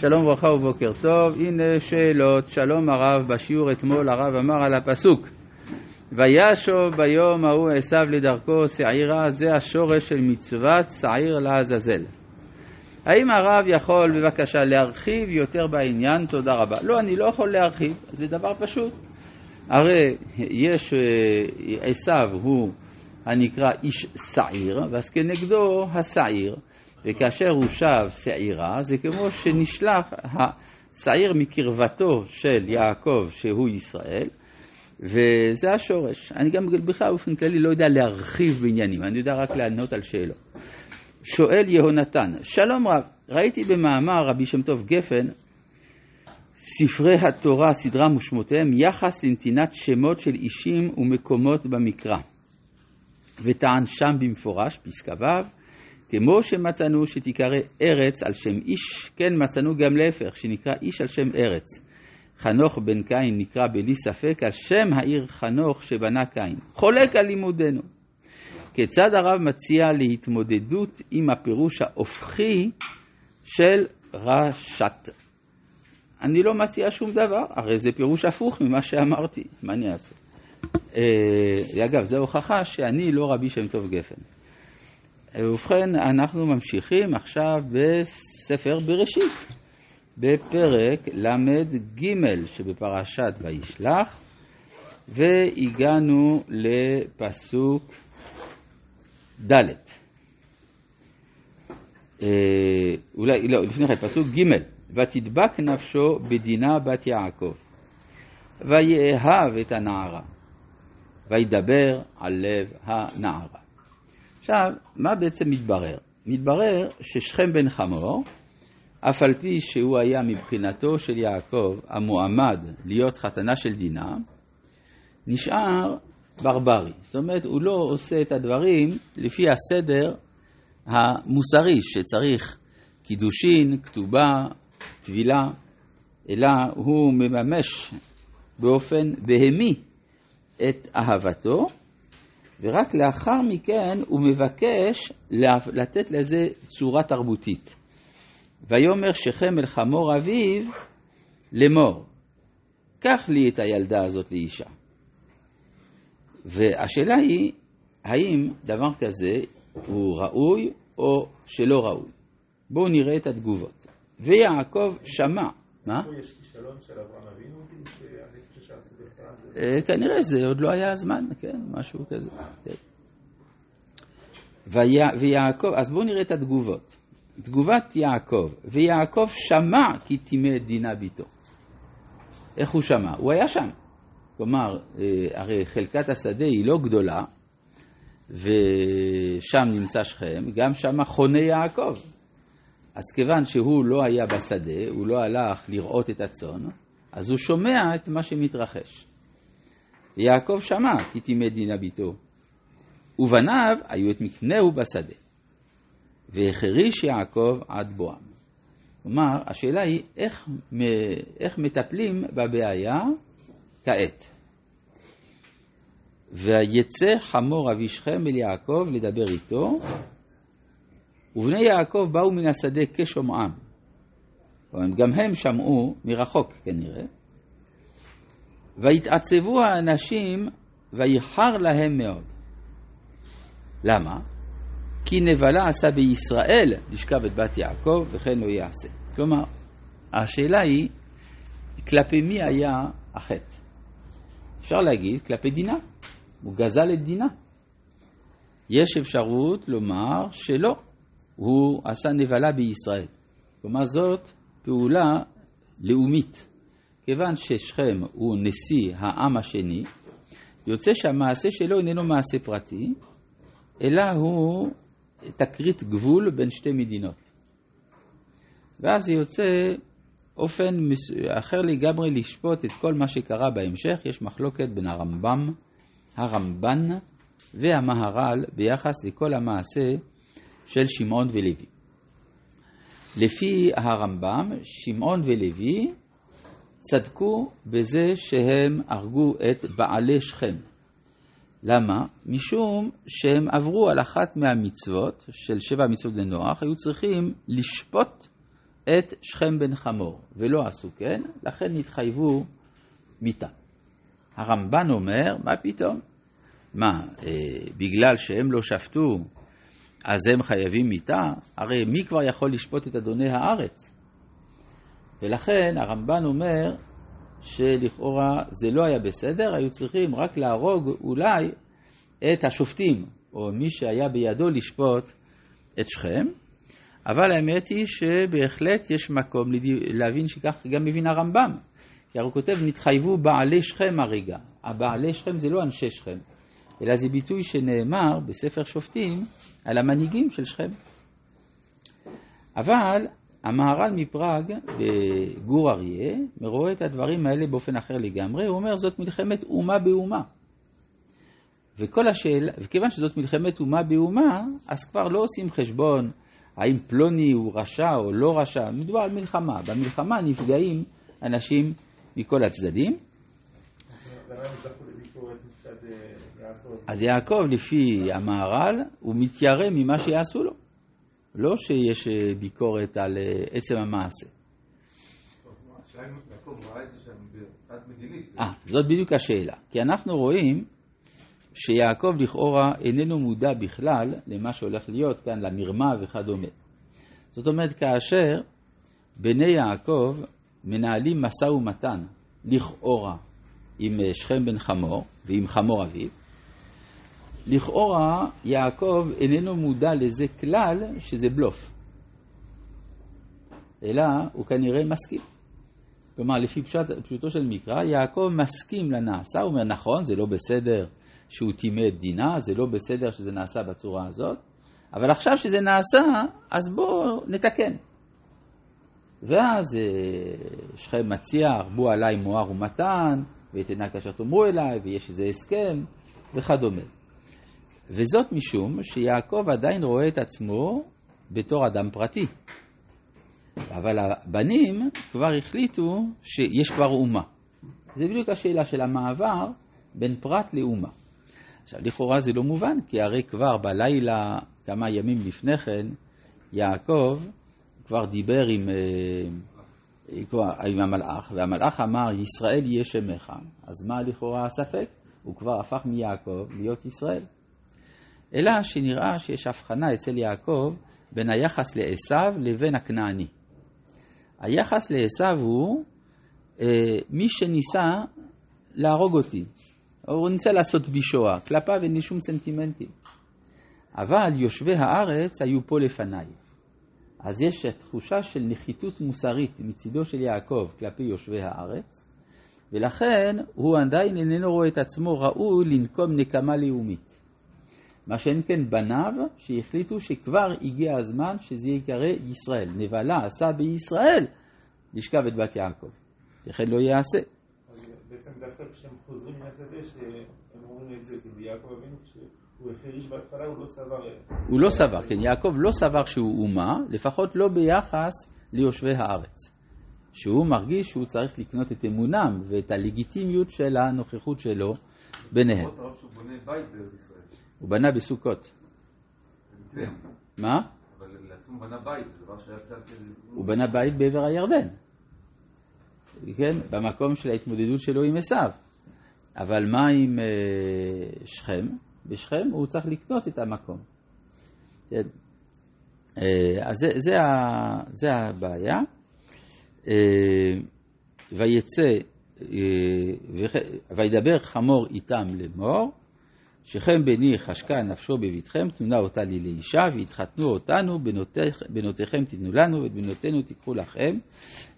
שלום וברכה ובוקר טוב. הנה שאלות. שלום הרב, בשיעור אתמול הרב אמר על הפסוק וישוב ביום ההוא עשיו לדרכו שעירה, זה השורש של מצוות שעיר לעזאזל. האם הרב יכול בבקשה להרחיב יותר בעניין? תודה רבה. לא, אני לא יכול להרחיב, זה דבר פשוט. הרי יש עשיו הוא הנקרא איש שעיר, ואז כנגדו השעיר, וכאשר הוא שב שעירה, זה כמו שנשלח השעיר מקרבתו של יעקב שהוא ישראל, וזה השורש. אני גם בכלל באופן כללי לא יודע להרחיב בעניינים, אני יודע רק לענות על שאלות. שואל יהונתן, שלום רב, ראיתי במאמר רבי שם טוב גפן, ספרי התורה, סדרה ושמותיהם, יחס לנתינת שמות של אישים ומקומות במקרא. וטען שם במפורש, פסקה ו', כמו שמצאנו שתיקרא ארץ על שם איש, כן מצאנו גם להפך, שנקרא איש על שם ארץ. חנוך בן קין נקרא בלי ספק על שם העיר חנוך שבנה קין. חולק על לימודנו. כיצד הרב מציע להתמודדות עם הפירוש ההופכי של רשת? אני לא מציע שום דבר, הרי זה פירוש הפוך ממה שאמרתי. מה אני אעשה? אגב, זו הוכחה שאני לא רבי שם טוב גפן. ובכן, אנחנו ממשיכים עכשיו בספר בראשית, בפרק ל"ג שבפרשת וישלח, והגענו לפסוק ד'. אולי, לא, לפני כן, פסוק ג', ותדבק נפשו בדינה בת יעקב, ויאהב את הנערה, וידבר על לב הנערה. עכשיו, מה בעצם מתברר? מתברר ששכם בן חמור, אף על פי שהוא היה מבחינתו של יעקב המועמד להיות חתנה של דינה, נשאר ברברי. זאת אומרת, הוא לא עושה את הדברים לפי הסדר המוסרי שצריך קידושין, כתובה, תבילה, אלא הוא מממש באופן בהמי את אהבתו, ורק לאחר מכן הוא מבקש לתת לזה צורה תרבותית. ויאמר שכם אל חמור אביו לאמור, קח לי את הילדה הזאת לאישה. והשאלה היא, האם דבר כזה הוא ראוי או שלא ראוי? בואו נראה את התגובות. ויעקב שמע. מה? פה יש כישלון של אברהם אבינו, כנראה זה עוד לא היה הזמן, כן, משהו כזה. ויעקב, אז בואו נראה את התגובות. תגובת יעקב, ויעקב שמע כי תימא דינה ביתו. איך הוא שמע? הוא היה שם. כלומר, הרי חלקת השדה היא לא גדולה, ושם נמצא שכם, גם שם חונה יעקב. אז כיוון שהוא לא היה בשדה, הוא לא הלך לראות את הצאן, אז הוא שומע את מה שמתרחש. יעקב שמע כי תימא דינה ביתו, ובניו היו את מקנהו בשדה, והחריש יעקב עד בואם. כלומר, השאלה היא איך מטפלים בבעיה כעת. ויצא חמור אבי שכם אל יעקב לדבר איתו, ובני יעקב באו מן השדה כשומעם. גם הם שמעו מרחוק כנראה. והתעצבו האנשים ויחר להם מאוד. למה? כי נבלה עשה בישראל לשכב את בת יעקב וכן לא יעשה. כלומר, השאלה היא, כלפי מי היה החטא? אפשר להגיד כלפי דינה. הוא גזל את דינה. יש אפשרות לומר שלא. הוא עשה נבלה בישראל. כלומר, זאת פעולה לאומית. כיוון ששכם הוא נשיא העם השני, יוצא שהמעשה שלו איננו מעשה פרטי, אלא הוא תקרית גבול בין שתי מדינות. ואז יוצא אופן אחר לגמרי לשפוט את כל מה שקרה בהמשך. יש מחלוקת בין הרמב"ן והמהר"ל ביחס לכל המעשה של שמעון ולוי. לפי הרמב"ם, שמעון ולוי צדקו בזה שהם הרגו את בעלי שכם. למה? משום שהם עברו על אחת מהמצוות של שבע המצוות לנוח, היו צריכים לשפוט את שכם בן חמור, ולא עשו כן, לכן התחייבו מיתה. הרמב"ן אומר, מה פתאום? מה, בגלל שהם לא שפטו, אז הם חייבים מיתה? הרי מי כבר יכול לשפוט את אדוני הארץ? ולכן הרמב"ן אומר שלכאורה זה לא היה בסדר, היו צריכים רק להרוג אולי את השופטים, או מי שהיה בידו לשפוט את שכם, אבל האמת היא שבהחלט יש מקום להבין שכך גם מבין הרמב"ם, כי הוא כותב נתחייבו בעלי שכם הרגע, הבעלי שכם זה לא אנשי שכם, אלא זה ביטוי שנאמר בספר שופטים על המנהיגים של שכם. אבל המהר"ל מפראג בגור אריה מרואה את הדברים האלה באופן אחר לגמרי, הוא אומר זאת מלחמת אומה באומה. וכיוון שזאת מלחמת אומה באומה, אז כבר לא עושים חשבון האם פלוני הוא רשע או לא רשע, מדובר על מלחמה. במלחמה נפגעים אנשים מכל הצדדים. אז יעקב לפי המהר"ל הוא מתיירא ממה שיעשו לו. לא שיש ביקורת על עצם המעשה. זאת בדיוק השאלה. כי אנחנו רואים שיעקב לכאורה איננו מודע בכלל למה שהולך להיות כאן, למרמה וכדומה. זאת אומרת, כאשר בני יעקב מנהלים מסע ומתן לכאורה עם שכם בן חמור ועם חמור אביו, לכאורה יעקב איננו מודע לזה כלל שזה בלוף, אלא הוא כנראה מסכים. כלומר, לפי פשוטו של מקרא, יעקב מסכים לנעשה, הוא אומר נכון, זה לא בסדר שהוא תימא את דינה, זה לא בסדר שזה נעשה בצורה הזאת, אבל עכשיו שזה נעשה, אז בוא נתקן. ואז שכם מציע, הרבו עליי מואר ומתן, ותנה כאשר תאמרו אליי, ויש איזה הסכם, וכדומה. וזאת משום שיעקב עדיין רואה את עצמו בתור אדם פרטי. אבל הבנים כבר החליטו שיש כבר אומה. זה בדיוק השאלה של המעבר בין פרט לאומה. עכשיו, לכאורה זה לא מובן, כי הרי כבר בלילה, כמה ימים לפני כן, יעקב כבר דיבר עם המלאך, והמלאך אמר, ישראל יהיה שמך. אז מה לכאורה הספק? הוא כבר הפך מיעקב להיות ישראל. אלא שנראה שיש הבחנה אצל יעקב בין היחס לעשו לבין הכנעני. היחס לעשו הוא מי שניסה להרוג אותי, הוא ניסה לעשות בישועה, כלפיו אין לי שום סנטימנטים. אבל יושבי הארץ היו פה לפניי. אז יש התחושה של נחיתות מוסרית מצידו של יעקב כלפי יושבי הארץ, ולכן הוא עדיין איננו רואה את עצמו ראוי לנקום נקמה לאומית. מה שאין כן בניו שהחליטו שכבר הגיע הזמן שזה יקרא ישראל. נבלה עשה בישראל לשכב את בת יעקב. לכן לא יעשה. אז בעצם דווקא כשהם חוזרים מהצדה שהם אומרים את זה, כי יעקב אבינו כשהוא החריש בהתחלה הוא לא סבר. הוא לא סבר, כן. יעקב לא סבר שהוא אומה, לפחות לא ביחס ליושבי הארץ. שהוא מרגיש שהוא צריך לקנות את אמונם ואת הלגיטימיות של הנוכחות שלו ביניהם. הוא חושב שהוא בונה בית בישראל. הוא בנה בסוכות. מה? אבל לעצום בנה בית, זה דבר שהיה קצת... הוא בנה בית בעבר הירדן. כן? במקום של ההתמודדות שלו עם עשיו. אבל מה עם שכם? בשכם הוא צריך לקנות את המקום. אז זה הבעיה. ויצא, וידבר חמור איתם למור, שכם בני חשקה נפשו בביתכם, תנונה אותה לי לאישה, והתחתנו אותנו, בנותיכם תתנו לנו, ואת בנותינו תיקחו לכם,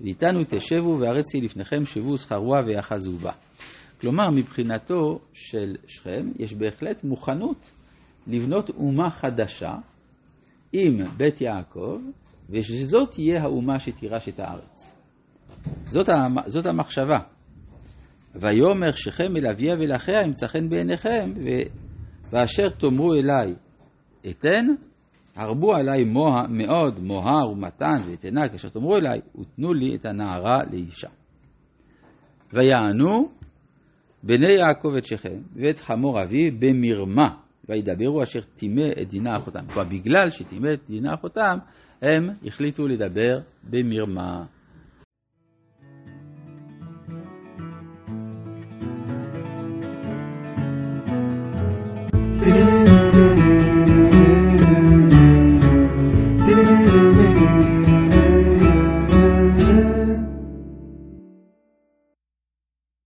ואיתנו תשבו, והארצי לפניכם שבו שכרוה ויחזו בה. כלומר, מבחינתו של שכם, יש בהחלט מוכנות לבנות אומה חדשה עם בית יעקב, ושזאת תהיה האומה שתירש את הארץ. זאת המחשבה. ויאמר שכם אל אביה ולאחיה ימצחן בעיניכם, ואשר תאמרו אליי אתן, הרבו עליי מאוד מוהר ומתן ואתנה, כאשר תאמרו אליי ותנו לי את הנערה לאישה. ויענו בני יעקב את שכם ואת חמור אביו במרמה, וידברו אשר תימא את דינה אחותם. ובגלל שתימא את דינה אחותם, הם החליטו לדבר במרמה.